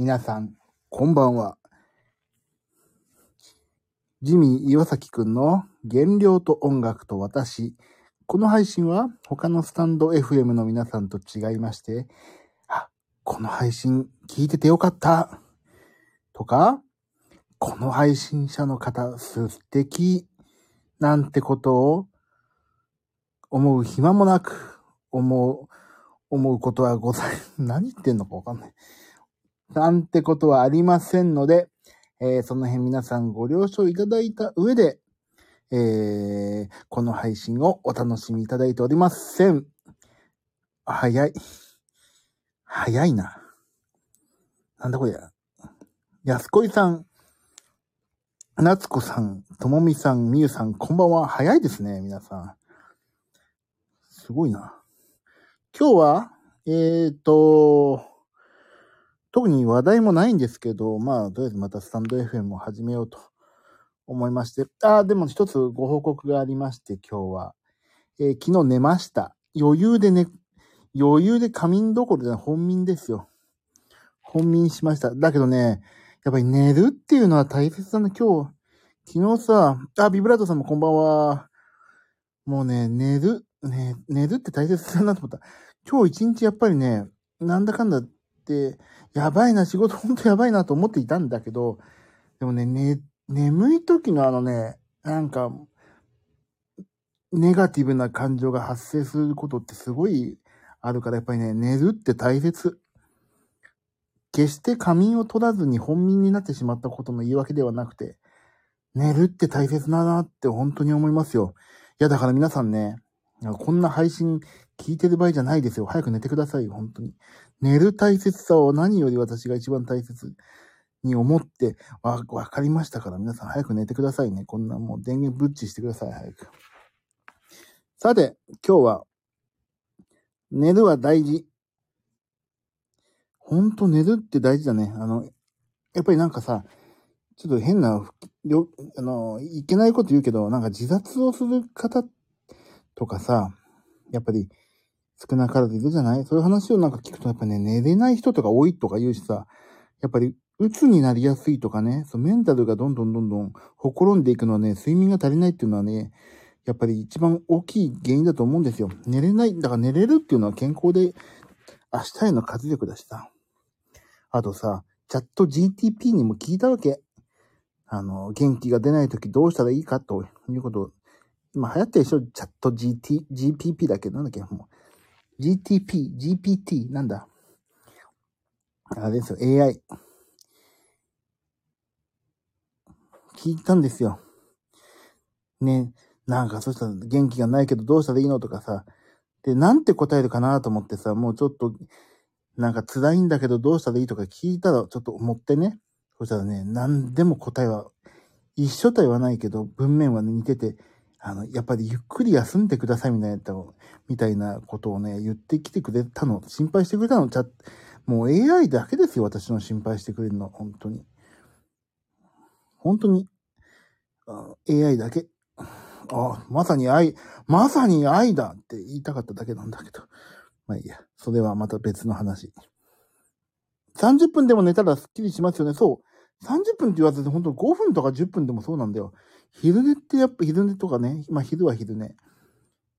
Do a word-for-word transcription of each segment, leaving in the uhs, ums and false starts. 皆さんこんばんは。ジミー岩崎くんの原料と音楽と私。この配信は他のスタンド エフエム の皆さんと違いまして、あ、この配信聞いててよかったとか、この配信者の方素敵なんてことを思う暇もなく、思う思うことはござい何言ってんのかわかんないなんてことはありませんので、えー、その辺皆さんご了承いただいた上で、えー、この配信をお楽しみいただいておりません。早い。早いな。なんだこりゃ。安子さん、夏子さん、ともみさん、みゆさん、こんばんは。早いですね、皆さん。すごいな。今日は、えーと、特に話題もないんですけど、まあ、とりあえずまたスタンド エフエム を始めようと思いまして。ああ、でも一つご報告がありまして、今日は。えー、昨日寝ました。余裕でね、余裕で仮眠どころじゃない、本眠ですよ。本眠しました。だけどね、やっぱり寝るっていうのは大切だな、今日。昨日さ、あ、ビブラートさんもこんばんは。もうね、寝る、ね、寝るって大切だなと思った。今日一日やっぱりね、なんだかんだ、でやばいな、仕事ほんとやばいなと思っていたんだけど、でもね、ね眠い時のあのね、なんかネガティブな感情が発生することってすごいあるから、やっぱりね、寝るって大切。決して仮眠を取らずに本眠になってしまったことの言い訳ではなくて、寝るって大切だなって本当に思いますよ。いや、だから皆さんね、こんな配信聞いてる場合じゃないですよ。早く寝てくださいよ、本当に。寝る大切さを何より私が一番大切に思って、わ、わかりましたから、皆さん早く寝てくださいね。こんなもう電源ブッチしてください、早く。さて、今日は、寝るは大事。ほんと寝るって大事だね。あの、やっぱりなんかさ、ちょっと変な、よ、あの、いけないこと言うけど、なんか自殺をする方って、とかさ、やっぱり少なからずいるじゃない？そういう話をなんか聞くと、やっぱね、寝れない人とか多いとか言うしさ、やっぱり鬱になりやすいとかね、そう、メンタルがどんどんどんどんほころんでいくのはね、睡眠が足りないっていうのはね、やっぱり一番大きい原因だと思うんですよ。寝れない、だから寝れるっていうのは健康で明日への活力だしさ。あとさ、チャット ジーティーピー にも聞いたわけ。あの、元気が出ない時どうしたらいいかということを、今流行ってるでしょ、チャット GT、GPP だっけ、なんだっけ、もう。ジーティーピー、ジーピーティー、なんだ。あれですよ、エーアイ。聞いたんですよ。ね、なんかそしたら元気がないけどどうしたらいいのとかさ。で、なんて答えるかなと思ってさ、もうちょっと、なんか辛いんだけどどうしたらいいとか聞いたらちょっと思ってね。そしたらね、なんでも答えは、一緒とは言わないけど、文面は、ね、似てて、あの、やっぱりゆっくり休んでくださいみたいな、みたいなことをね、言ってきてくれたの、心配してくれたの、チャット、もう エーアイ だけですよ、私の心配してくれるの、本当に。本当に、エーアイ だけ。あ、まさに愛、まさに愛だって言いたかっただけなんだけど。まあいいや、それはまた別の話。さんじゅっぷんでも寝たらスッキリしますよね、そう。さんじゅっぷんって言わずに、ほんとごふんとかじゅっぷんでもそうなんだよ。昼寝ってやっぱ昼寝とかね。まあ昼は昼寝。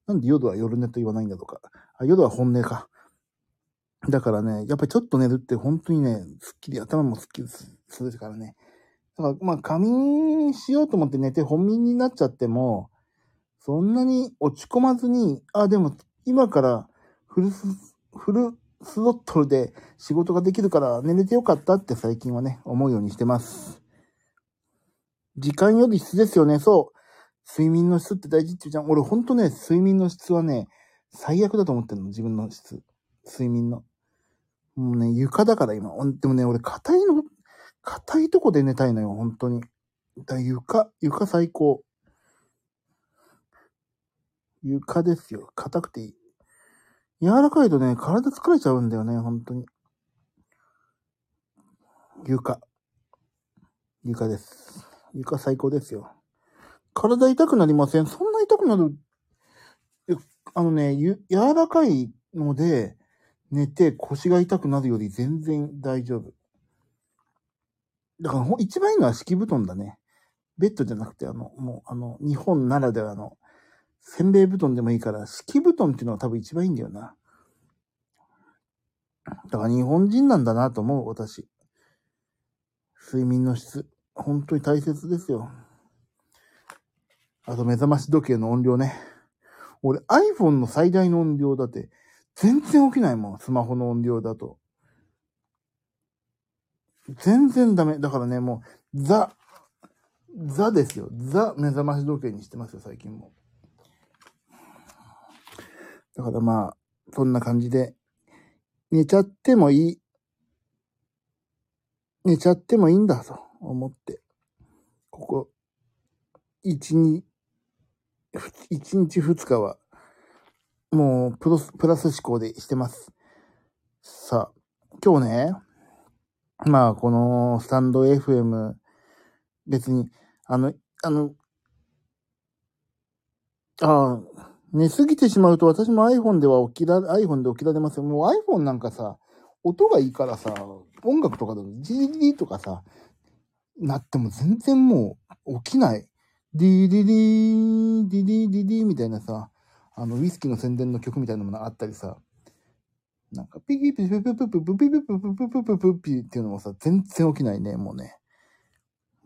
なんで夜は夜寝と言わないんだとか。あ、夜は本音か。だからね、やっぱりちょっと寝るって本当にね、すっきり、頭もすっきりするからね。だからまあ仮眠しようと思って寝て本眠になっちゃっても、そんなに落ち込まずに、あ、でも今からフルス、フル、スロットルで仕事ができるから寝れてよかったって最近はね、思うようにしてます。時間より質ですよね。そう。睡眠の質って大事って言うじゃん。俺ほんとね、睡眠の質はね、最悪だと思ってるの。自分の質。睡眠の。もうね、床だから今。でもね、俺硬いの、硬いとこで寝たいのよ。ほんとに。だ床、床最高。床ですよ。硬くていい。柔らかいとね、体疲れちゃうんだよね、本当に。床。床です。床最高ですよ。体痛くなりません？そんな痛くなる？あのね、柔らかいので、寝て腰が痛くなるより全然大丈夫。だから一番いいのは敷布団だね。ベッドじゃなくて、あの、もう、あの、日本ならではの、せんべい布団でもいいから、敷布団っていうのが多分一番いいんだよな。だから日本人なんだなと思う、私。睡眠の質、本当に大切ですよ。あと目覚まし時計の音量ね。俺 iPhone の最大の音量だって、全然起きないもん、スマホの音量だと。全然ダメ。だからね、もう、ザ、ザですよ。ザ目覚まし時計にしてますよ、最近も。だからまあ、そんな感じで、寝ちゃってもいい。寝ちゃってもいいんだと思って、ここ、一日、一日二日は、もうプロス、プラス思考でしてます。さあ、今日ね、まあ、このスタンド エフエム、別に、あの、あの、ああ、寝すぎてしまうと私も iPhone では起きら、iPhone で起きられますよ。もう iPhone なんかさ、音がいいからさ、音楽とかでも ジーディー とかさ、なっても全然もう起きない。ディディディー、ディディディディみたいなさ、あの、ウイスキーの宣伝の曲みたいなものあったりさ、なんかピキピキピキピキピキピキピキピキピキっていうのもさ、全然起きないね、もうね。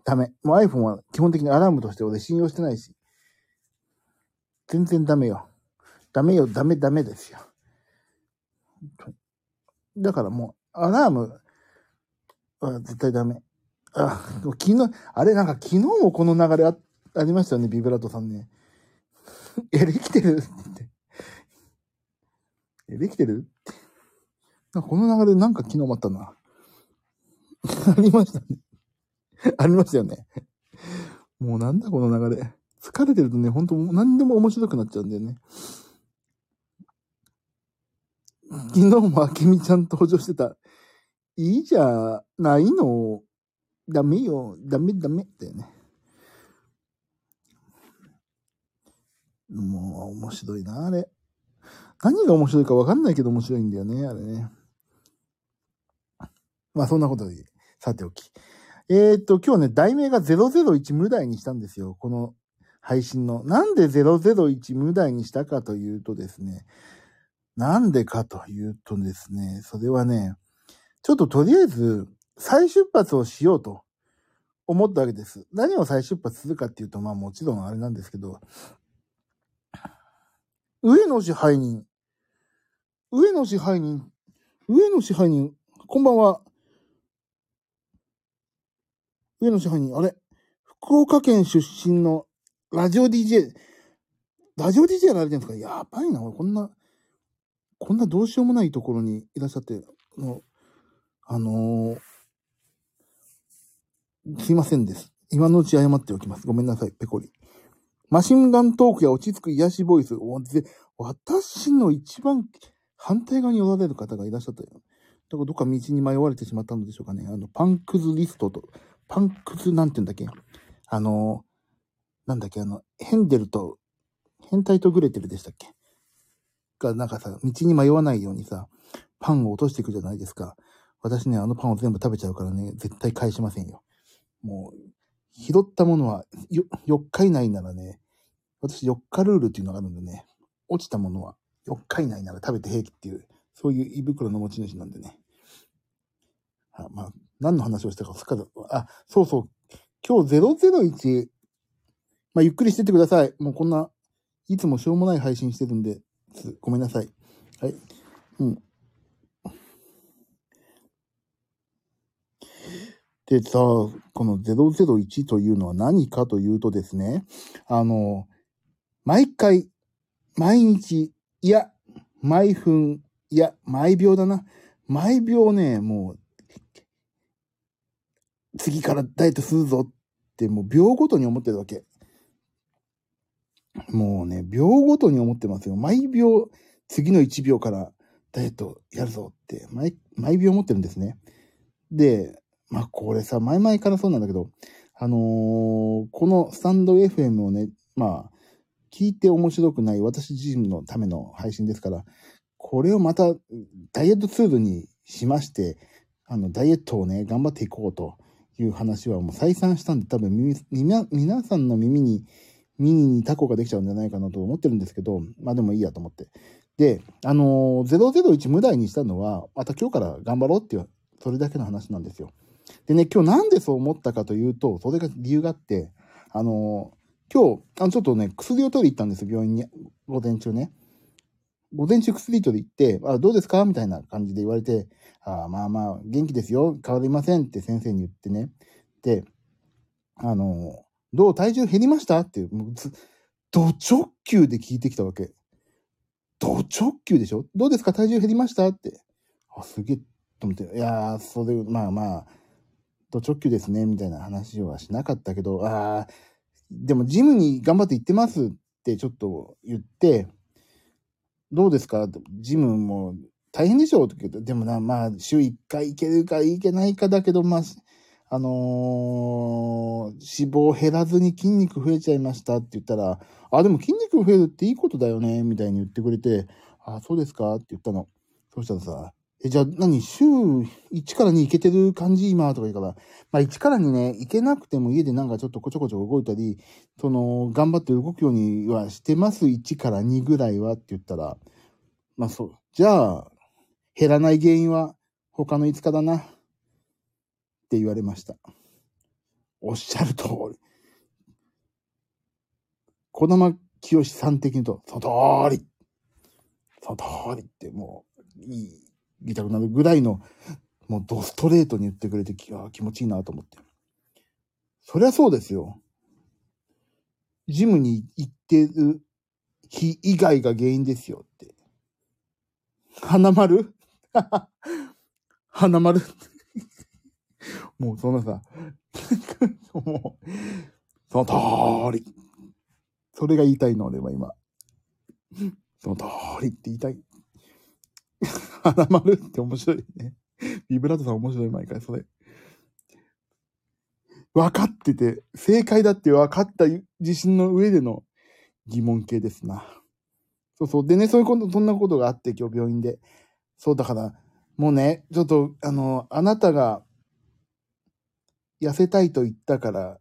ダメ。もう iPhone は基本的にアラームとして俺信用してないし。全然ダメよ。ダメよ、ダメダメですよ。だからもう、アラーム、あ絶対ダメ。あ、昨日、あれなんか昨日もこの流れ あ, ありましたよね、ビブラートさんね。え、できてるって。え、できてるって。なんかこの流れなんか昨日もあったな。ありましたね。ありましたよね。もうなんだこの流れ。疲れてるとね、ほんと何でも面白くなっちゃうんだよね。昨日もあけみちゃん登場してた。いいじゃないの。ダメよ。ダメダメってね。もう面白いな、あれ。何が面白いか分かんないけど面白いんだよね、あれね。まあそんなことで、さておき。えーっと、今日ね、題名がゼロゼロいち無題にしたんですよ。この、配信の。なんでゼロゼロいち無題にしたかというとですね。なんでかというとですね。それはね、ちょっととりあえず再出発をしようと思ったわけです。何を再出発するかっていうと、まあもちろんあれなんですけど、上野支配人。上野支配人。上野支配人。こんばんは。上野支配人。あれ？福岡県出身のラジオ ディージェー、ラジオ ディージェー やられてるんですか？やばいな、こんな、こんなどうしようもないところにいらっしゃって、のあのー、すいませんです。今のうち謝っておきます。ごめんなさい、ペコリ。マシンガントークや落ち着く癒しボイス。私の一番反対側におられる方がいらっしゃったよ。だからどっか道に迷われてしまったのでしょうかね。あの、パンクズリストと、パンクズなんて言うんだっけ？あのー、なんだっけ、あの、ヘンデルと、変態とグレテルでしたっけが、なんかさ、道に迷わないようにさ、パンを落としていくじゃないですか。私ね、あのパンを全部食べちゃうからね、絶対返しませんよ。もう、拾ったものは、よ、よっか以内ならね、私よっかルールっていうのがあるんでね、落ちたものはよっか以内なら食べて平気っていう、そういう胃袋の持ち主なんでね。あ、まあ、何の話をしたかすっかり、あ、そうそう、今日ゼロゼロいち、まあ、ゆっくりしてってください。もうこんな、いつもしょうもない配信してるんで、ごめんなさい。はい。うん。でさ、このゼロゼロいちというのは何かというとですね、あの、毎回、毎日、いや、毎分、いや、毎秒だな。毎秒ね、もう、次からダイエットするぞって、もう秒ごとに思ってるわけ。もうね、秒ごとに思ってますよ。毎秒、次のいちびょうからダイエットやるぞって、毎、毎秒思ってるんですね。で、まあこれさ、前々からそうなんだけど、あのー、このスタンド エフエム をね、まあ、聞いて面白くない私自身のための配信ですから、これをまたダイエットツールにしまして、あの、ダイエットをね、頑張っていこうという話はもう再三したんで、多分耳み皆さんの耳にミニにタコができちゃうんじゃないかなと思ってるんですけど、まあでもいいやと思って。で、あのー、ゼロゼロいち無題にしたのは、また今日から頑張ろうっていう、それだけの話なんですよ。でね、今日なんでそう思ったかというと、それが理由があって、あのー、今日、あのちょっとね、薬を取り行ったんです、病院に、午前中ね。午前中薬取り行って、あ、どうですかみたいな感じで言われて、あ、まあまあ、元気ですよ、変わりませんって先生に言ってね。で、あのー、どう体重減りましたっていう、ド直球で聞いてきたわけ。ド直球でしょ、どうですか体重減りましたって。あ、すげえと思って、いやー、それまあまあド直球ですねみたいな話はしなかったけど、あーでもジムに頑張って行ってますってちょっと言って、どうですかジムも大変でしょって言って、でもな、まあ週いっかい行けるか行けないかだけど、まああのー、脂肪減らずに筋肉増えちゃいましたって言ったら、あ、でも筋肉増えるっていいことだよね、みたいに言ってくれて、あ、そうですかって言ったの。そうしたらさ、え、じゃあ何、週いちからに行けてる感じ今とか言うから、まあいちからにね、行けなくても家でなんかちょっとこちょこちょ動いたり、その、頑張って動くようにはしてます、いちからにぐらいはって言ったら、まあそう、じゃあ、減らない原因は他のいつかだな。って言われました。おっしゃる通り。児玉清さん的に言うと、その通り、その通りってもう言い言いたくなるぐらいの、もうドストレートに言ってくれて、あ、気持ちいいなと思って。そりゃそうですよ。ジムに行ってる日以外が原因ですよって。花丸？花丸？もうそんなさ、もう、その通り。それが言いたいのでは今。その通りって言いたい。花丸って面白いね。ビブラートさん面白い、毎回それ。分かってて、正解だって分かった自信の上での疑問系ですな。そうそう。でね、そういうこと、そんなことがあって今日病院で。そうだから、もうね、ちょっと、あの、あなたが、痩せたいと言ったから、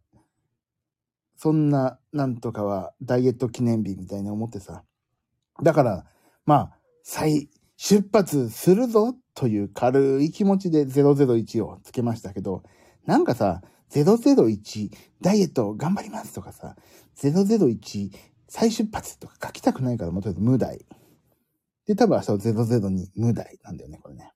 そんななんとかはダイエット記念日みたいな思ってさ。だから、まあ、再出発するぞという軽い気持ちでゼロゼロいちをつけましたけど、なんかさ、ゼロゼロいちダイエット頑張りますとかさ、ゼロゼロいち再出発とか書きたくないから、もうとりあえず無題。で、多分明日はゼロゼロに無題なんだよね、これね。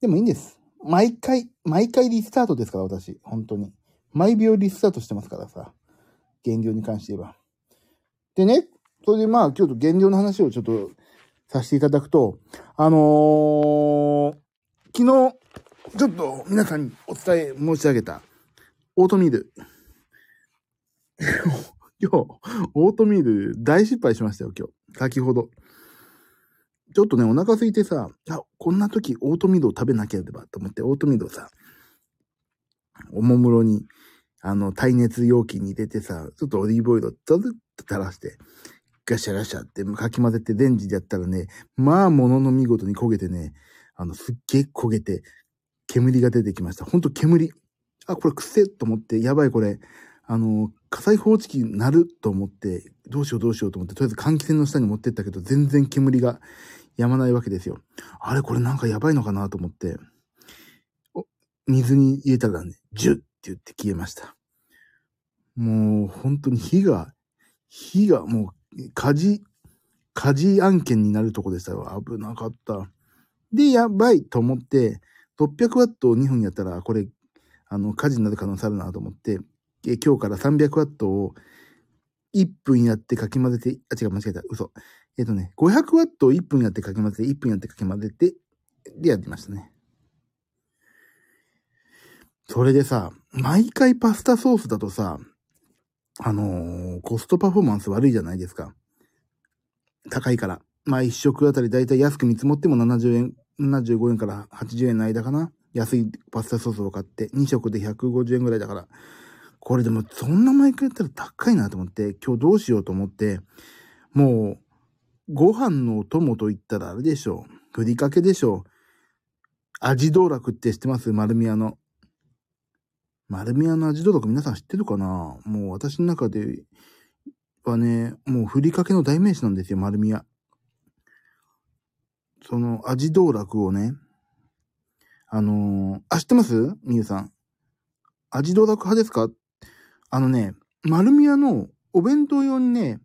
でもいいんです。毎回、毎回リスタートですから、私。本当に。毎秒リスタートしてますからさ。減量に関して言えば。でね、それでまあ、今日と減量の話をちょっとさせていただくと、あのー、昨日、ちょっと皆さんにお伝え申し上げた、オートミール。今日、オートミール大失敗しましたよ、今日。先ほど。ちょっとね、お腹空いてさ、あ、こんな時オートミールを食べなければと思って、オートミールをさ、おもむろに、あの、耐熱容器に入れてさ、ちょっとオリーブオイルをザズッと垂らして、ガシャガシャってかき混ぜてレンジでやったらね、まあ、ものの見事に焦げてね、あの、すっげえ焦げて、煙が出てきました。ほんと煙。あ、これくせえと思って、やばいこれ、あの、火災報知器になると思って、どうしようどうしようと思って、とりあえず換気扇の下に持ってったけど、全然煙が、やまないわけですよ。あれこれなんかやばいのかなと思って、お水に入れたらね、ジュッって言って消えました。もう本当に火が、火がもう火事、火事案件になるとこでしたよ。危なかった。で、やばいと思って、ろっぴゃくワットをにほんやったら、これ、あの、火事になる可能性あるなと思って、え今日からさんびゃくワットをいっぷんやってかき混ぜて、あ、違う、間違えた、嘘。えっとね、ごひゃくワットをいっぷんやってかき混ぜて、いっぷんやってかき混ぜて、でやってましたね。それでさ、毎回パスタソースだとさ、あのー、コストパフォーマンス悪いじゃないですか。高いから。まあ、いち食あたりだいたい安く見積もってもななじゅうえん、ななじゅうごえんからはちじゅうえんの間かな。安いパスタソースを買って、に食でひゃくごじゅうえんぐらいだから。これでも、そんな毎回やったら高いなと思って、今日どうしようと思って、もう、ご飯のお供と言ったらあれでしょう。ふりかけでしょう。味道楽って知ってます？丸宮の。丸宮の味道楽皆さん知ってるかな？もう私の中ではね、もうふりかけの代名詞なんですよ、丸宮。その味道楽をね、あのー、あ、知ってます？みゆさん。味道楽派ですか？あのね、丸宮のお弁当用にね、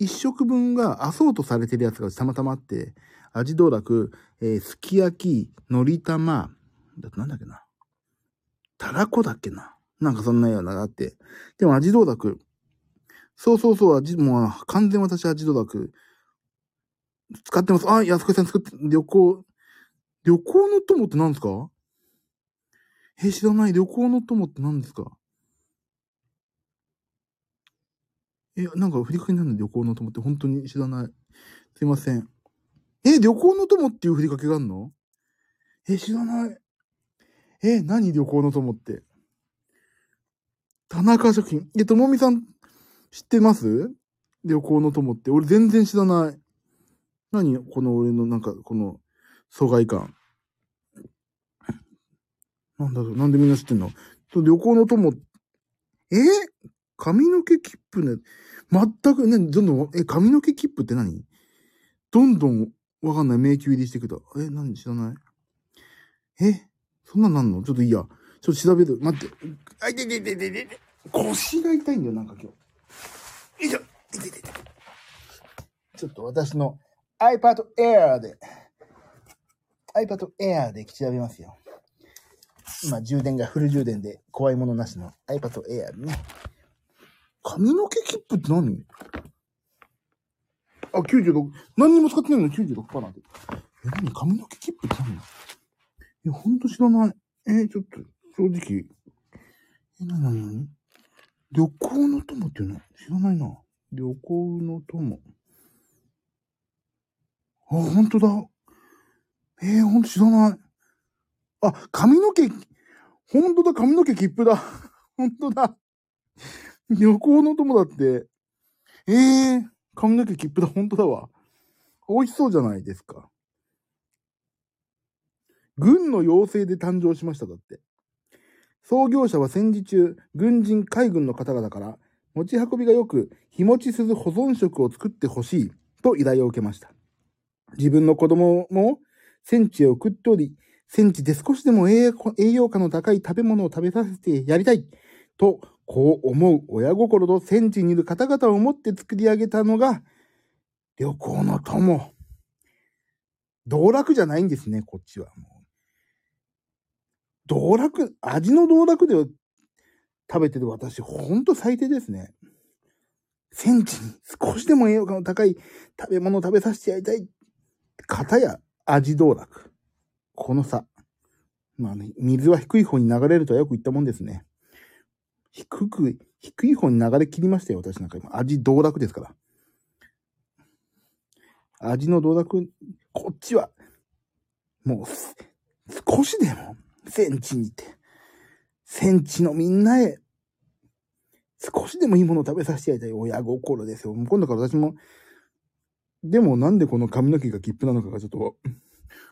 一食分がアソートされてるやつがたまたまあって、味道楽、えー、すき焼き、のり玉、だってなんだっけな。たらこだっけな。なんかそんなようなのがあって。でも味道楽。そうそうそう、味、もう完全私味道楽。使ってます。あ、安子さん作って、旅行。旅行の友って何ですか？え、知らない。旅行の友って何ですか？え、なんか振りかけになるの？旅行の友って本当に知らない。すいません。え、旅行の友っていう振りかけがあるの？え、知らない。え、何旅行の友って。田中食品。え、ともみさん知ってます？旅行の友って。俺全然知らない。何この俺のなんかこの疎外感。なんだろう、なんでみんな知ってんの？旅行の友。え？髪の毛切符ね。全くね、どんどん、え、髪の毛切符って何？どんどんわかんない。迷宮入りしてくる。え、何知らない？え、そんなんなんの？ちょっといいや。ちょっと調べる。待って。あ、いてててててて。腰が痛いんだよ、なんか今日。よいしょ。いててて。ちょっと私の iPad Air で、iPad Air で調べますよ。今、充電がフル充電で、怖いものなしの iPad Air ね。髪の毛切符って何？あ、きゅうじゅうろく。何にも使ってないのに きゅうじゅうろくパーセント なんて。え、何？髪の毛切符って何？え、ほんと知らない。え、ちょっと、正直。え、なになになに？旅行の友っていうの？知らないな。旅行の友。あ、ほんとだ。えー、ほんと知らない。あ、髪の毛、ほんとだ、髪の毛切符だ。ほんとだ。旅行の友だって。ええー、髪の毛切符だ、本当だわ。美味しそうじゃないですか。軍の要請で誕生しました、だって。創業者は戦時中、軍人、海軍の方々から、持ち運びが良く、日持ちする保存食を作ってほしい、と依頼を受けました。自分の子供も、戦地へ送っており、戦地で少しでも栄養価の高い食べ物を食べさせてやりたい、と、こう思う親心と戦地にいる方々を思って作り上げたのが旅行の友。道楽じゃないんですね、こっちは。もう道楽、味の道楽で食べてる私、ほんと最低ですね。戦地に少しでも栄養価の高い食べ物を食べさせてやりたい。片や味道楽。この差。まあね、水は低い方に流れるとはよく言ったもんですね。低く、低い方に流れ切りましたよ、私なんか今。味道楽ですから。味の道楽、こっちは、もう、少しでも、戦地に行って、戦地のみんなへ、少しでもいいものを食べさせてやりたい親心ですよ。もう今度から私も、でもなんでこの髪の毛が切符なのかがちょっと、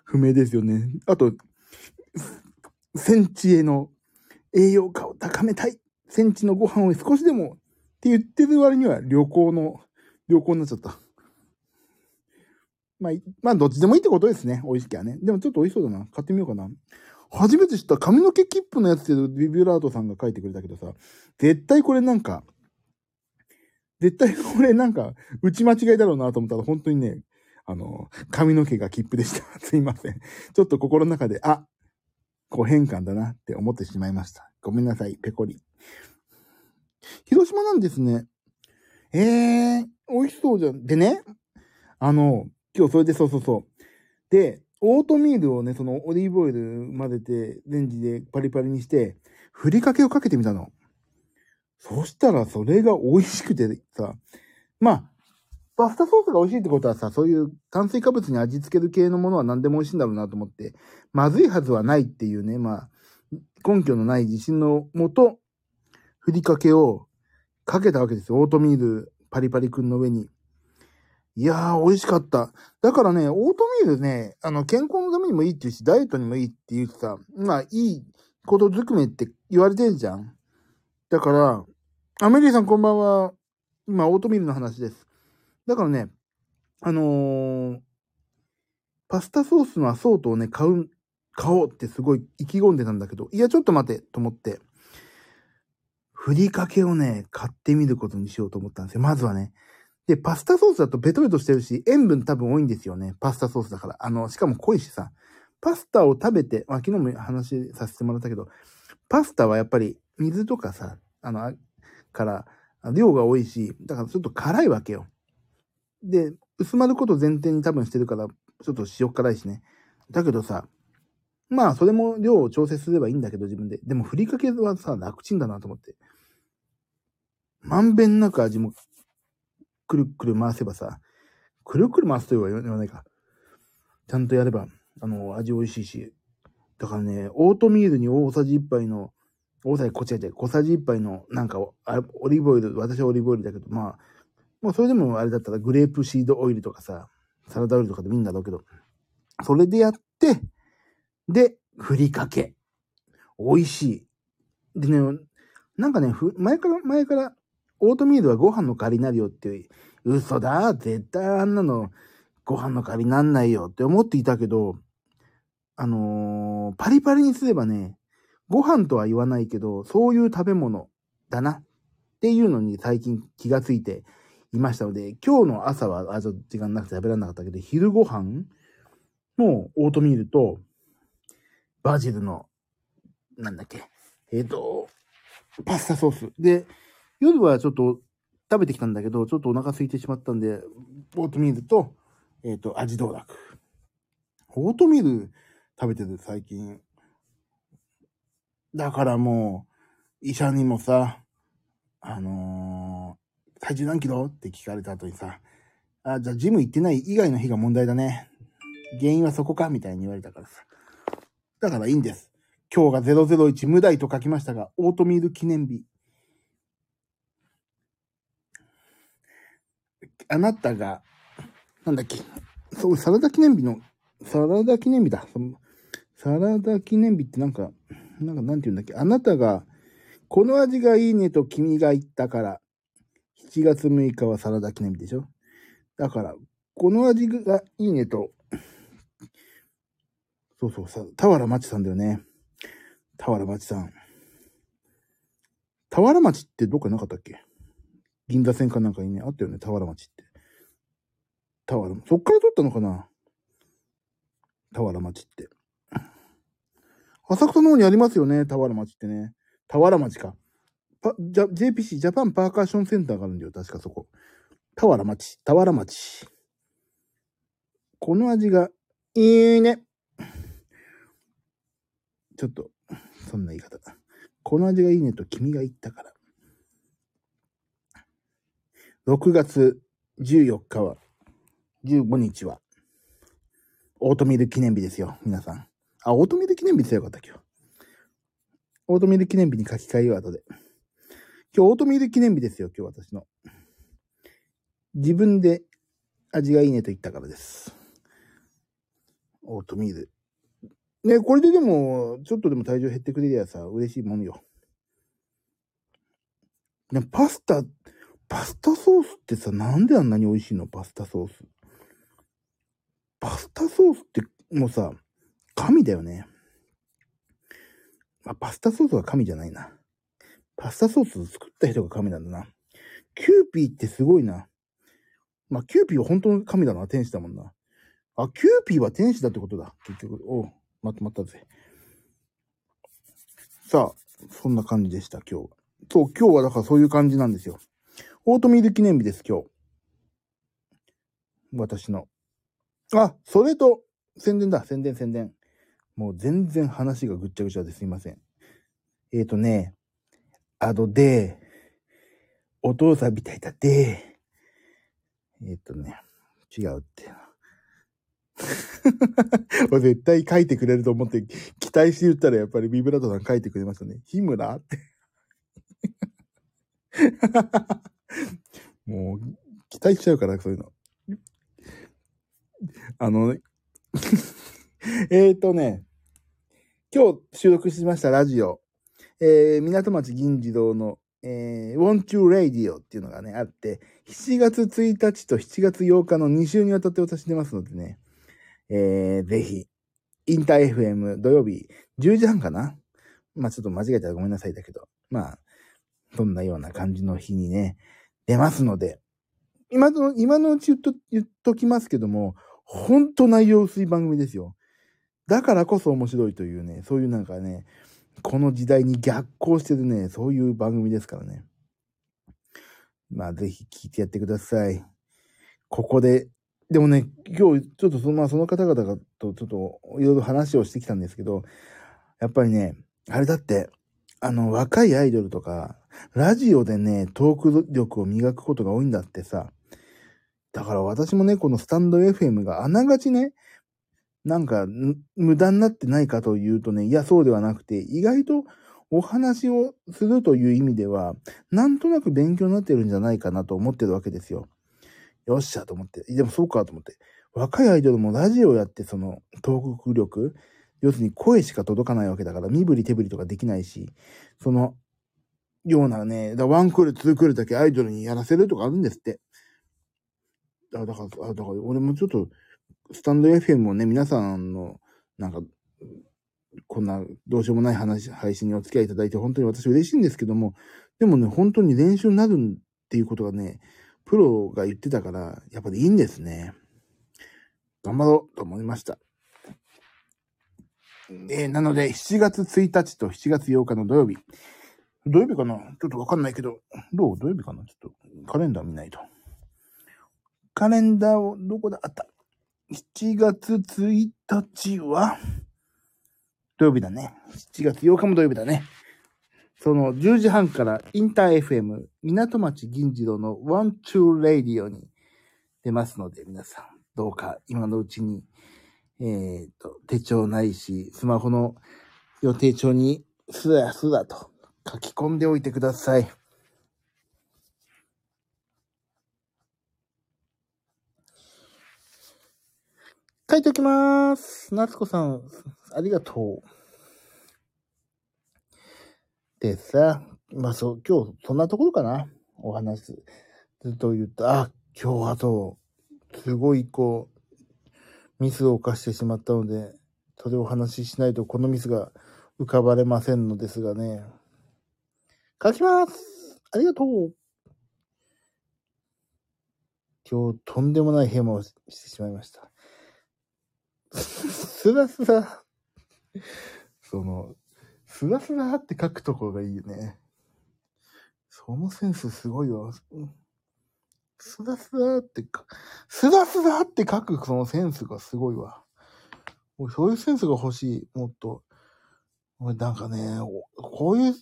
不明ですよね。あと、戦地への栄養価を高めたい。戦地のご飯を少しでもって言ってる割には旅行の、旅行になっちゃった。まあ、まあ、どっちでもいいってことですね。美味しきゃね。でもちょっと美味しそうだな。買ってみようかな。初めて知った髪の毛切符のやつでビビュラートさんが書いてくれたけどさ、絶対これなんか、絶対これなんか、打ち間違いだろうなと思ったら本当にね、あの、髪の毛が切符でした。すいません。ちょっと心の中で、あ、こう変換だなって思ってしまいました。ごめんなさい、ペコリ。広島なんですね。えー、美味しそうじゃん。でね、あの、今日それでそうそうそう。で、オートミールをね、そのオリーブオイル混ぜて、レンジでパリパリにして、ふりかけをかけてみたの。そしたらそれが美味しくてさ、まあ、パスタソースが美味しいってことはさ、そういう炭水化物に味付ける系のものは何でも美味しいんだろうなと思って、まずいはずはないっていうね、まあ、根拠のない自信のもと、ふりかけをかけたわけですよ。オートミール、パリパリくんの上に。いやー、美味しかった。だからね、オートミールね、あの、健康のためにもいいって言うし、ダイエットにもいいって言うしさ、まあ、いいことずくめって言われてんじゃん。だから、アメリーさんこんばんは。今、オートミールの話です。だからね、あのー、パスタソースのアソートをね、買う、買おうってすごい意気込んでたんだけど、いや、ちょっと待て、と思って、ふりかけをね、買ってみることにしようと思ったんですよ。まずはね。で、パスタソースだとベトベトしてるし、塩分多分多いんですよね。パスタソースだから。あの、しかも濃いしさ。パスタを食べて、まあ、昨日も話させてもらったけど、パスタはやっぱり水とかさ、あの、から、量が多いし、だからちょっと辛いわけよ。で、薄まること前提に多分してるから、ちょっと塩辛いしね。だけどさ、まあ、それも量を調整すればいいんだけど、自分で。でも、ふりかけはさ、楽ちんだなと思って。まんべんなく味も、くるくる回せばさ、くるくる回すとは言わないか。ちゃんとやれば、あの、味美味しいし。だからね、オートミールに大さじいっぱいの、大さじ、こっちで、小さじいっぱいの、なんか、オリーブオイル、私はオリーブオイルだけど、まあ、もうそれでもあれだったら、グレープシードオイルとかさ、サラダオイルとかでもいいんだろうけど、それでやって、で、ふりかけ。美味しい。でね、なんかね、ふ前から、前から、オートミールはご飯の代わりになるよっていう、嘘だ、絶対あんなのご飯の代わりになんないよって思っていたけど、あのー、パリパリにすればね、ご飯とは言わないけど、そういう食べ物だなっていうのに最近気がついていましたので、今日の朝は、あ、ちょっと時間なくて食べられなかったけど、昼ご飯もオートミールと、バジルの、なんだっけ、えっと、パスタソース。で、夜はちょっと食べてきたんだけど、ちょっとお腹空いてしまったんで、オートミールと、えっと、味道楽。オートミール食べてる、最近。だからもう、医者にもさ、あのー、体重何キロって聞かれた後にさ、あ、じゃあジム行ってない以外の日が問題だね。原因はそこかみたいに言われたからさ。だからいいんです。今日がゼロゼロいち無題と書きましたが、オートミール記念日。あなたが、なんだっけ、そう、サラダ記念日の、サラダ記念日だ。サラダ記念日ってなんか、なんかなんて言うんだっけ、あなたが、この味がいいねと君が言ったから、しちがつむいかはサラダ記念日でしょ。だから、この味がいいねと、そうそうさ、田原町さんだよね。田原町さん。田原町ってどっかなかったっけ？銀座線かなんかにね、あったよね、田原町って。田原、そっから取ったのかな？田原町って。浅草の方にありますよね、田原町ってね。田原町か。じゃ、ジェーピーシー、ジャパンパーカッションセンターがあるんだよ、確かそこ。田原町、田原町。この味がいいね。ちょっと、そんな言い方。この味がいいねと君が言ったから。ろくがつじゅうよっかは、じゅうごにちは、オートミール記念日ですよ、皆さん。あ、オートミール記念日ってよかった、今日。オートミール記念日に書き換えよう、後で。今日、オートミール記念日ですよ、今日、私の。自分で味がいいねと言ったからです。オートミール。ね、これででも、ちょっとでも体重減ってくれりゃさ、嬉しいもんよ。ね、パスタ、パスタソースってさ、なんであんなに美味しいの？パスタソース。パスタソースって、もうさ、神だよね。まあ、パスタソースは神じゃないな。パスタソース作った人が神なんだな。キューピーってすごいな。まあ、キューピーは本当の神だな。天使だもんな。あ、キューピーは天使だってことだ。結局。おう。まとまったぜ。さあ、そんな感じでした、今日は。そう、今日はだからそういう感じなんですよ。オートミール記念日です、今日。私の。あ、それと、宣伝だ、宣伝、宣伝。もう全然話がぐっちゃぐちゃですいません。えーとね、あとで、お父さんみたいだって、えーとね、違うって。絶対書いてくれると思って期待して言ったらやっぱりビブラートさん書いてくれましたね。日村ってもう期待しちゃうからそういうのあのねえっとね、今日収録しましたラジオ、えー、港町銀次郎の、えー、Want to Radio っていうのがね、あって、しちがつついたちとしちがつようかのにしゅうにわたって私出ますのでね、えー、ぜひ、インター エフエム 土曜日じゅうじはんかな、まあちょっと間違えたらごめんなさいだけど、まあ、そんなような感じの日にね、出ますので、今の、今のうち言っと、言っときますけども、ほんと内容薄い番組ですよ。だからこそ面白いというね、そういうなんかね、この時代に逆行してるね、そういう番組ですからね。まあぜひ聞いてやってください。ここで、でもね、今日ちょっとその、まあその方々とちょっといろいろ話をしてきたんですけど、やっぱりね、あれだって、あの若いアイドルとか、ラジオでね、トーク力を磨くことが多いんだってさ。だから私もね、このスタンド エフエム があながちね、なんか無駄になってないかというとね、いやそうではなくて、意外とお話をするという意味では、なんとなく勉強になってるんじゃないかなと思ってるわけですよ。よっしゃと思って、でもそうかと思って、若いアイドルもラジオやってそのトーク力、要するに声しか届かないわけだから、身振り手振りとかできないし、そのようなね、だワンクールツークールだけアイドルにやらせるとかあるんですって。だから、だから俺もちょっと、スタンド エフエム をね、皆さんの、なんか、こんなどうしようもない話、配信にお付き合いいただいて、本当に私嬉しいんですけども、でもね、本当に練習になるっていうことがね、プロが言ってたから、やっぱりいいんですね。頑張ろうと思いました。えー、なので、しちがつついたちとしちがつようかの土曜日。土曜日かな？ちょっとわかんないけど、どう？土曜日かな？ちょっと、カレンダー見ないと。カレンダーをどこだあった。しちがつついたちは土曜日だね。しちがつようかも土曜日だね。そのじゅうじはんからインター エフエム 港町銀次郎の Want to Radio に出ますので、皆さんどうか今のうちに、えっと、手帳ないし、スマホの予定帳にすらすらと書き込んでおいてください。書いておきまーす。夏子さん、ありがとう。でさ、まあそう、今日そんなところかな。お話ずっと言った。あ、今日あと、すごいこう、ミスを犯してしまったので、それをお話ししないとこのミスが浮かばれませんのですがね。書きまーす。ありがとう。今日とんでもないヘマをしてしまいました。スラスラそのスラスラって書くところがいいよね。そのセンスすごいわ。スラスラってかスラスラって書くそのセンスがすごいわ。もうそういうセンスが欲しい。もっと俺なんかね、こういう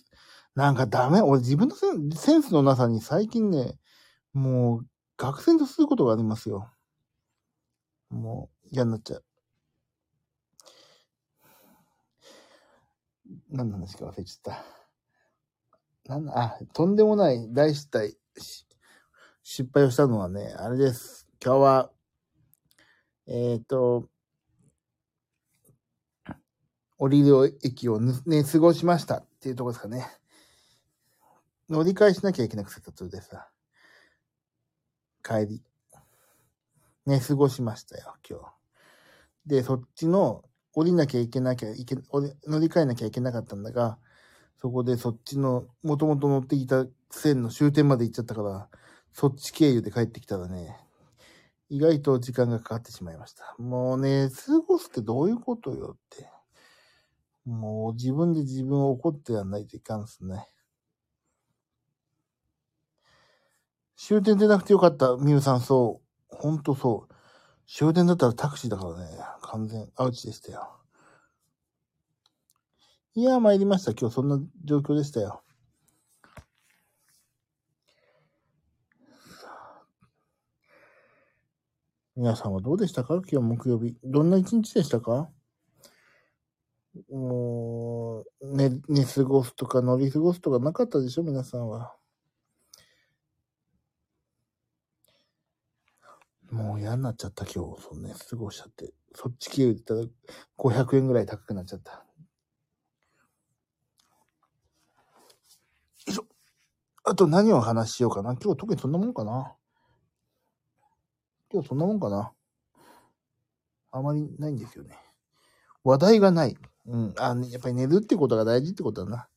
なんかダメ。俺自分のセン、センスのなさに最近ね、もう愕然とすることがありますよ。もう嫌になっちゃう。何の話か忘れちゃった。なんあ、とんでもない大失態、失敗をしたのはね、あれです。今日は、えっと、降りる駅をね、過ごしましたっていうところですかね。乗り換えしなきゃいけなくて、途中でさ、帰り、ね、過ごしましたよ、今日。で、そっちの、降りなきゃいけなきゃいけ、乗り換えなきゃいけなかったんだが、そこでそっちの、もともと乗っていた線の終点まで行っちゃったから、そっち経由で帰ってきたらね、意外と時間がかかってしまいました。もうね、過ごすってどういうことよって。もう自分で自分を怒ってやんないといかんですね。終点でなくてよかった、みゆさん、そう。ほんとそう。終電だったらタクシーだからね、完全アウチでしたよ。いやー参りました。今日そんな状況でしたよ。皆さんはどうでしたか？今日木曜日どんな一日でしたか？もう寝寝過ごすとか乗り過ごすとかなかったでしょ、皆さんは。もう嫌になっちゃった今日。そうね、すぐおっしゃって。そっち経由で言ったらごひゃくえんぐらい高くなっちゃった。よいしょ。あと何を話しようかな。今日特にそんなもんかな。今日そんなもんかな。あまりないんですよね。話題がない。うん。あ、やっぱり寝るってことが大事ってことだな。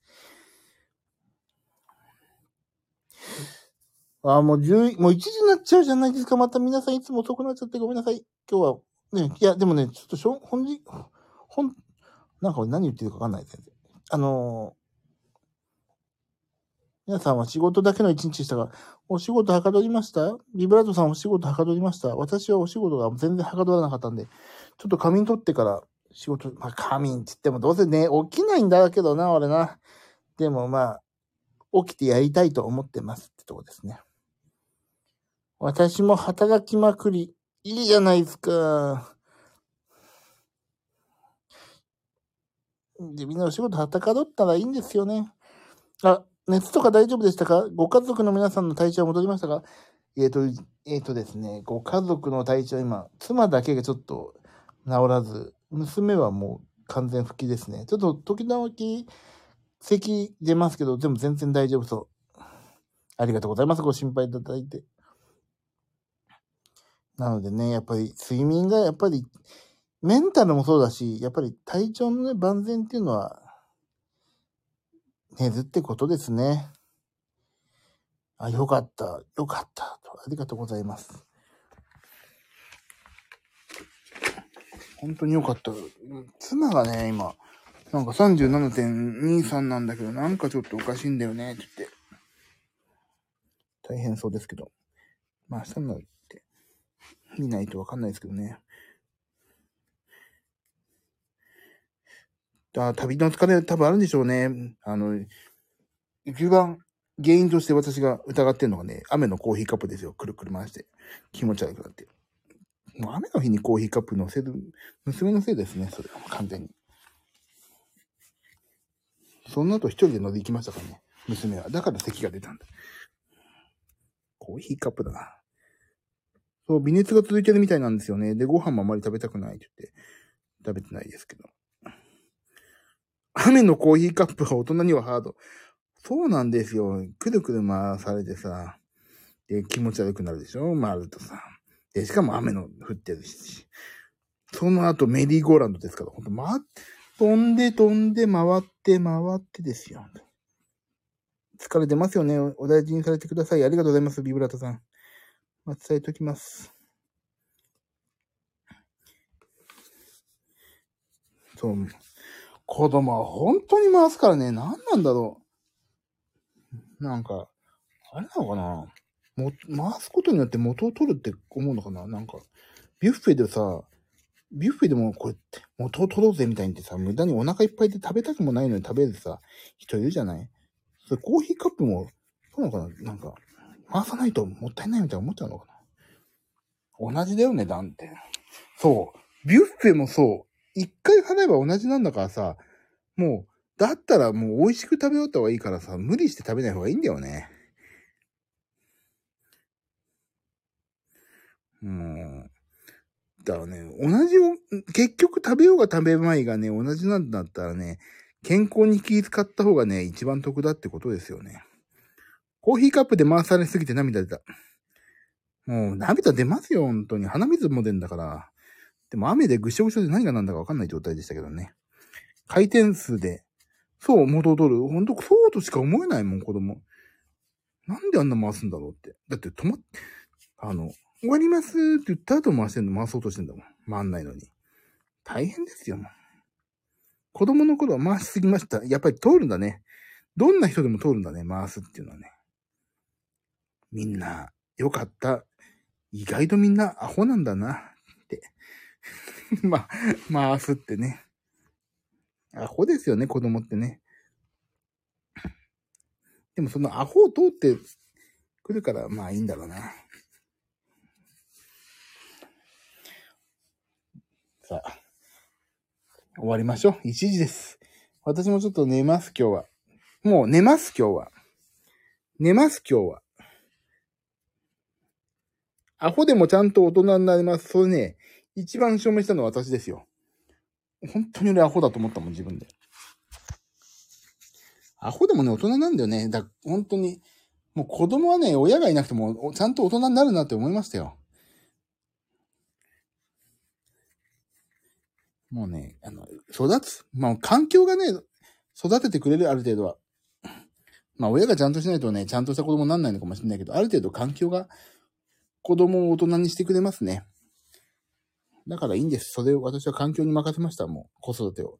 あ、もうじゅう、もういちじになっちゃうじゃないですか。また皆さんいつも遅くなっちゃってごめんなさい。今日は、ね、いや、でもね、ちょっとしょ、ほんじ、ほん、なんか何言ってるかわかんないです。あのー、皆さんは仕事だけの一日でしたが、お仕事はかどりました？ビブラートさんお仕事はかどりました？私はお仕事が全然はかどらなかったんで、ちょっと仮眠取ってから仕事、まあ仮眠って言ってもどうせね、起きないんだけどな、俺な。でもまあ、起きてやりたいと思ってますってとこですね。私も働きまくり。いいじゃないですか。で、みんなお仕事はたかどったらいいんですよね。あ、熱とか大丈夫でしたか？ご家族の皆さんの体調は戻りましたか？えっと、えっとですね、ご家族の体調は今、妻だけがちょっと治らず、娘はもう完全復帰ですね。ちょっと時々咳出ますけど、でも全然大丈夫そう。ありがとうございます。ご心配いただいて。なのでね、やっぱり睡眠がやっぱりメンタルもそうだし、やっぱり体調のね、万全っていうのは寝るってことですね。あ、よかった、よかったと、ありがとうございます。本当によかった。妻がね、今なんか さんじゅうななてんにーさん なんだけど、なんかちょっとおかしいんだよねって言って大変そうですけど、まあ明日の見ないとわかんないですけどね。だ旅の疲れ多分あるんでしょうね。あの、一番原因として私が疑ってるのがね、雨のコーヒーカップですよ。くるくる回して。気持ち悪くなって。もう雨の日にコーヒーカップ乗せる、娘のせいですね。それは完全に。その後一人で乗り行きましたからね。娘は。だから咳が出たんだ。コーヒーカップだな。そう、微熱が続いてるみたいなんですよね。で、ご飯もあまり食べたくないって言って、食べてないですけど。雨のコーヒーカップは大人にはハード。そうなんですよ。くるくる回されてさ、で、気持ち悪くなるでしょ？回るとさ。で、しかも雨の降ってるし。その後、メリーゴーランドですから、ほんと、ま、飛んで飛んで回って回ってですよ。疲れてますよね。お大事にされてください。ありがとうございます、ビブラートさん。まあ、伝えておきます。そう。子供は本当に回すからね、何なんだろう。なんか、あれなのかな？も、回すことによって元を取るって思うのかな？なんか、ビュッフェでさ、ビュッフェでもこうやって元を取ろうぜみたいにってさ、無駄にお腹いっぱいで食べたくもないのに食べるさ、人いるじゃない？それコーヒーカップも、そうなのかな？なんか、回さないともったいないみたいな思っちゃうのかな。同じだよね、値段って。そう。ビュッフェもそう。一回払えば同じなんだからさ、もう、だったらもう美味しく食べようった方がいいからさ、無理して食べない方がいいんだよね。うん。だからね、同じを、結局食べようが食べまいがね、同じなんだったらね、健康に気遣った方がね、一番得だってことですよね。コーヒーカップで回されすぎて涙出た。もう涙出ますよ、本当に。鼻水も出るんだから。でも雨でぐしょぐしょで何が何だか分かんない状態でしたけどね。回転数で、そう、元を取る。本当そうとしか思えないもん、子供。なんであんな回すんだろうって。だって止まっ、あの、終わりますって言った後回してんの、回そうとしてんだもん。回んないのに。大変ですよ、もう。子供の頃は回しすぎました。やっぱり通るんだね。どんな人でも通るんだね、回すっていうのはね。みんな、よかった。意外とみんなアホなんだな。って。ま、回すってね。アホですよね、子供ってね。でもそのアホを通ってくるから、まあいいんだろうな。さあ、終わりましょう。いちじです。私もちょっと寝ます、今日は。もう寝ます、今日は。寝ます、今日は。アホでもちゃんと大人になります。それね、一番証明したのは私ですよ。本当に俺アホだと思ったもん、自分で。アホでもね、大人なんだよね。だから本当に、もう子供はね、親がいなくても、ちゃんと大人になるなって思いましたよ。もうね、あの、育つ。まあ、環境がね、育ててくれる、ある程度は。まあ、親がちゃんとしないとね、ちゃんとした子供にならないのかもしれないけど、ある程度環境が子供を大人にしてくれますね。だからいいんです。それを私は環境に任せました、もう。子育てを。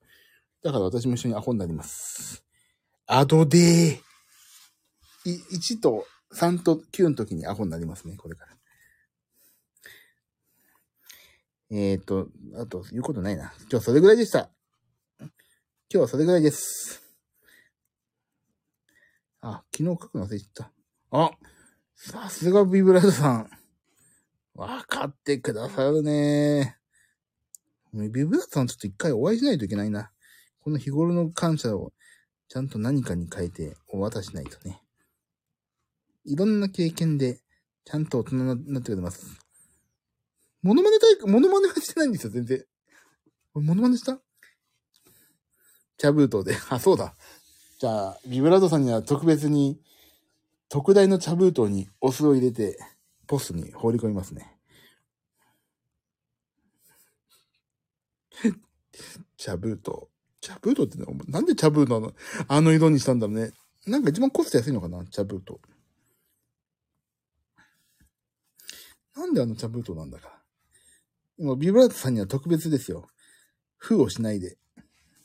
だから私も一緒にアホになります。アドでー。い、いちとさんときゅうの時にアホになりますね、これから。えーと、あと、言うことないな。今日はそれぐらいでした。今日はそれぐらいです。あ、昨日書くの忘れちゃった。あ、さすがビブラートさん。わかってくださるね。ビブラートさんちょっと一回お会いしないといけないな。この日頃の感謝をちゃんと何かに変えてお渡しないとね。いろんな経験でちゃんと大人になってくれます。モノマネ大会、モノマネはしてないんですよ、全然。モノマネした?チャブートで。あ、そうだ。じゃあ、ビブラートさんには特別に、特大のチャブートにお酢を入れて、ポストに放り込みますね。チャブート。チャブートって、ね、なんでチャブートのあの色にしたんだろうね。なんか一番コスト安いのかな、チャブート。なんであのチャブートなんだか。もうビブラートさんには特別ですよ。封をしないで、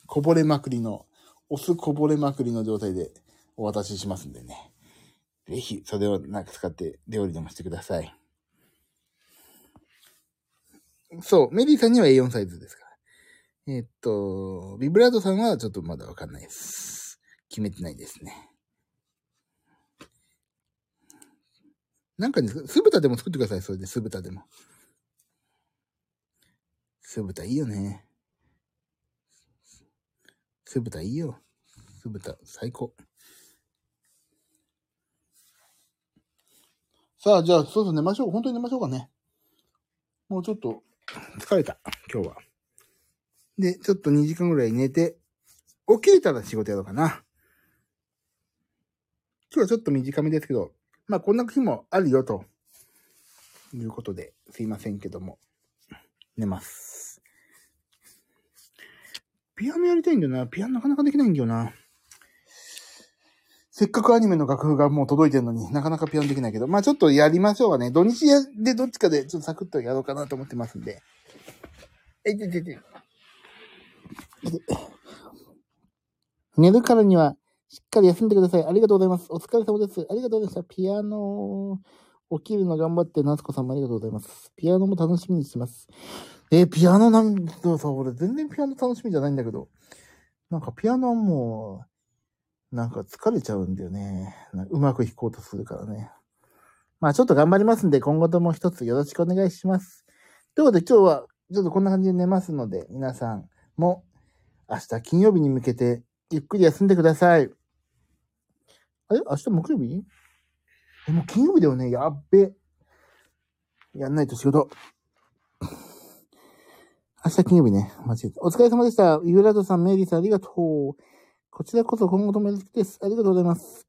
こぼれまくりの、お酢こぼれまくりの状態でお渡ししますんでね。ぜひ、それをなんか使って料理でもしてください。そう、メリーさんには エーよん サイズですから。えー、っと、ビブラートさんはちょっとまだわかんないです。決めてないですね。なんかね、酢豚でも作ってください、それで酢豚でも。酢豚いいよね。酢豚いいよ。酢豚最高。さあ、じゃあ、そうそう寝ましょう。本当に寝ましょうかね。もうちょっと疲れた、今日は。で、ちょっとにじかんぐらい寝て、起きたら仕事やろうかな。今日はちょっと短めですけど、まあ、こんな日もあるよ、ということで、すいませんけども。寝ます。ピアノやりたいんだよな。ピアノなかなかできないんだよな。せっかくアニメの楽譜がもう届いてるのになかなかピアノできないけど、まあちょっとやりましょうかね。土日でどっちかでちょっとサクッとやろうかなと思ってますんで。えいててて。寝るからにはしっかり休んでください。ありがとうございます。お疲れ様です。ありがとうございました。ピアノ起きるの頑張って、夏子さんもありがとうございます。ピアノも楽しみにしてます。えー、ピアノなんださ、俺全然ピアノ楽しみじゃないんだけど、なんかピアノはもう、なんか疲れちゃうんだよね。うまく弾こうとするからね。まあちょっと頑張りますんで、今後とも一つよろしくお願いします。ということで今日は、ちょっとこんな感じで寝ますので、皆さんも明日金曜日に向けて、ゆっくり休んでください。あれ?明日木曜日?でも金曜日だよね。やっべ。やんないと仕事。明日金曜日ね。間違えた。お疲れ様でした。イブラートさん、メリーさん、ありがとう。こちらこそ今後ともよろしくです。ありがとうございます。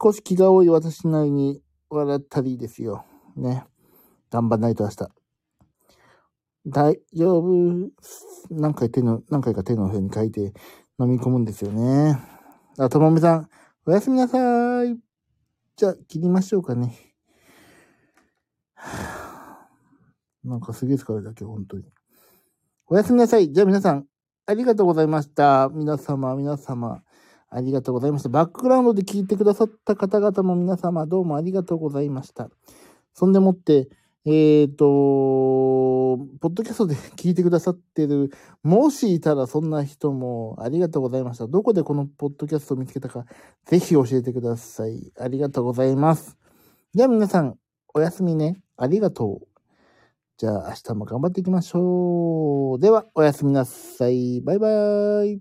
少し気が多い私なりに笑ったりですよ。ね。頑張んないと明日。大丈夫。何回手の、何回か手の上に書いて飲み込むんですよね。あ、ともみさん、おやすみなさい。じゃあ、切りましょうかね。なんかすげえ疲れたけど、本当に。おやすみなさい。じゃあ皆さん、ありがとうございました。皆様、皆様、ありがとうございました。バックグラウンドで聞いてくださった方々も皆様、どうもありがとうございました。そんでもって、えっと、ポッドキャストで聞いてくださってる、もしいたらそんな人もありがとうございました。どこでこのポッドキャストを見つけたか、ぜひ教えてください。ありがとうございます。じゃあ皆さん、おやすみね。ありがとう。じゃあ明日も頑張っていきましょう。では、おやすみなさい。バイバイ。